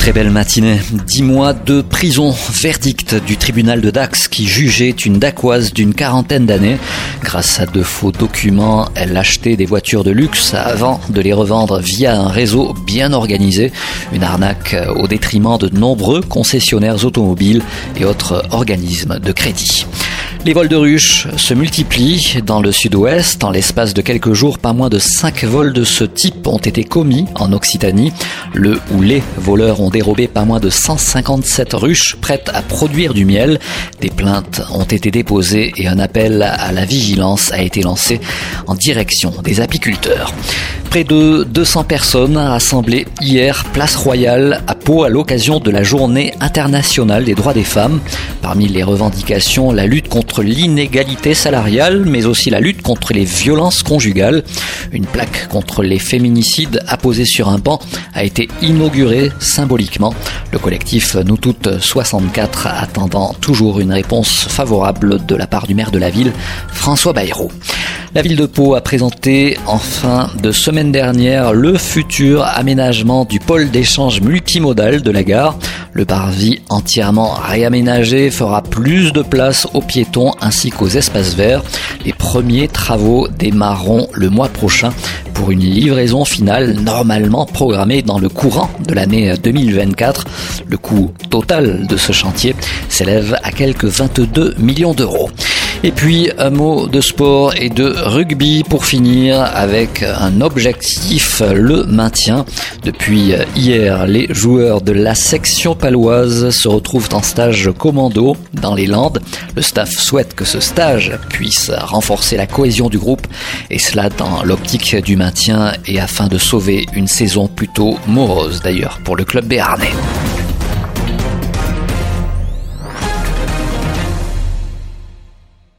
Très belle matinée. 10 mois de prison. Verdict du tribunal de Dax qui jugeait une Daquoise d'une 40aine d'années. Grâce à de faux documents, elle achetait des voitures de luxe avant de les revendre via un réseau bien organisé. Une arnaque au détriment de nombreux concessionnaires automobiles et autres organismes de crédit. Les vols de ruches se multiplient dans le sud-ouest. En l'espace de quelques jours, pas moins de 5 vols de ce type ont été commis en Occitanie. Le ou les voleurs ont dérobé pas moins de 157 ruches prêtes à produire du miel. Des plaintes ont été déposées et un appel à la vigilance a été lancé en direction des apiculteurs. Près de 200 personnes rassemblées hier, place Royale à Pau, à l'occasion de la Journée internationale des droits des femmes. Parmi les revendications, la lutte contre l'inégalité salariale, mais aussi la lutte contre les violences conjugales. Une plaque contre les féminicides apposée sur un banc a été inaugurée symboliquement. Le collectif Nous Toutes 64 attendant toujours une réponse favorable de la part du maire de la ville, François Bayrou. La ville de Pau a présenté en fin de semaine dernière le futur aménagement du pôle d'échange multimodal de la gare. Le parvis entièrement réaménagé fera plus de place aux piétons ainsi qu'aux espaces verts. Les premiers travaux démarreront le mois prochain pour une livraison finale normalement programmée dans le courant de l'année 2024. Le coût total de ce chantier s'élève à quelques 22 millions d'euros. Et puis un mot de sport et de rugby pour finir avec un objectif, le maintien. Depuis hier, les joueurs de la section paloise se retrouvent en stage commando dans les Landes. Le staff souhaite que ce stage puisse renforcer la cohésion du groupe et cela dans l'optique du maintien et afin de sauver une saison plutôt morose d'ailleurs pour le club béarnais.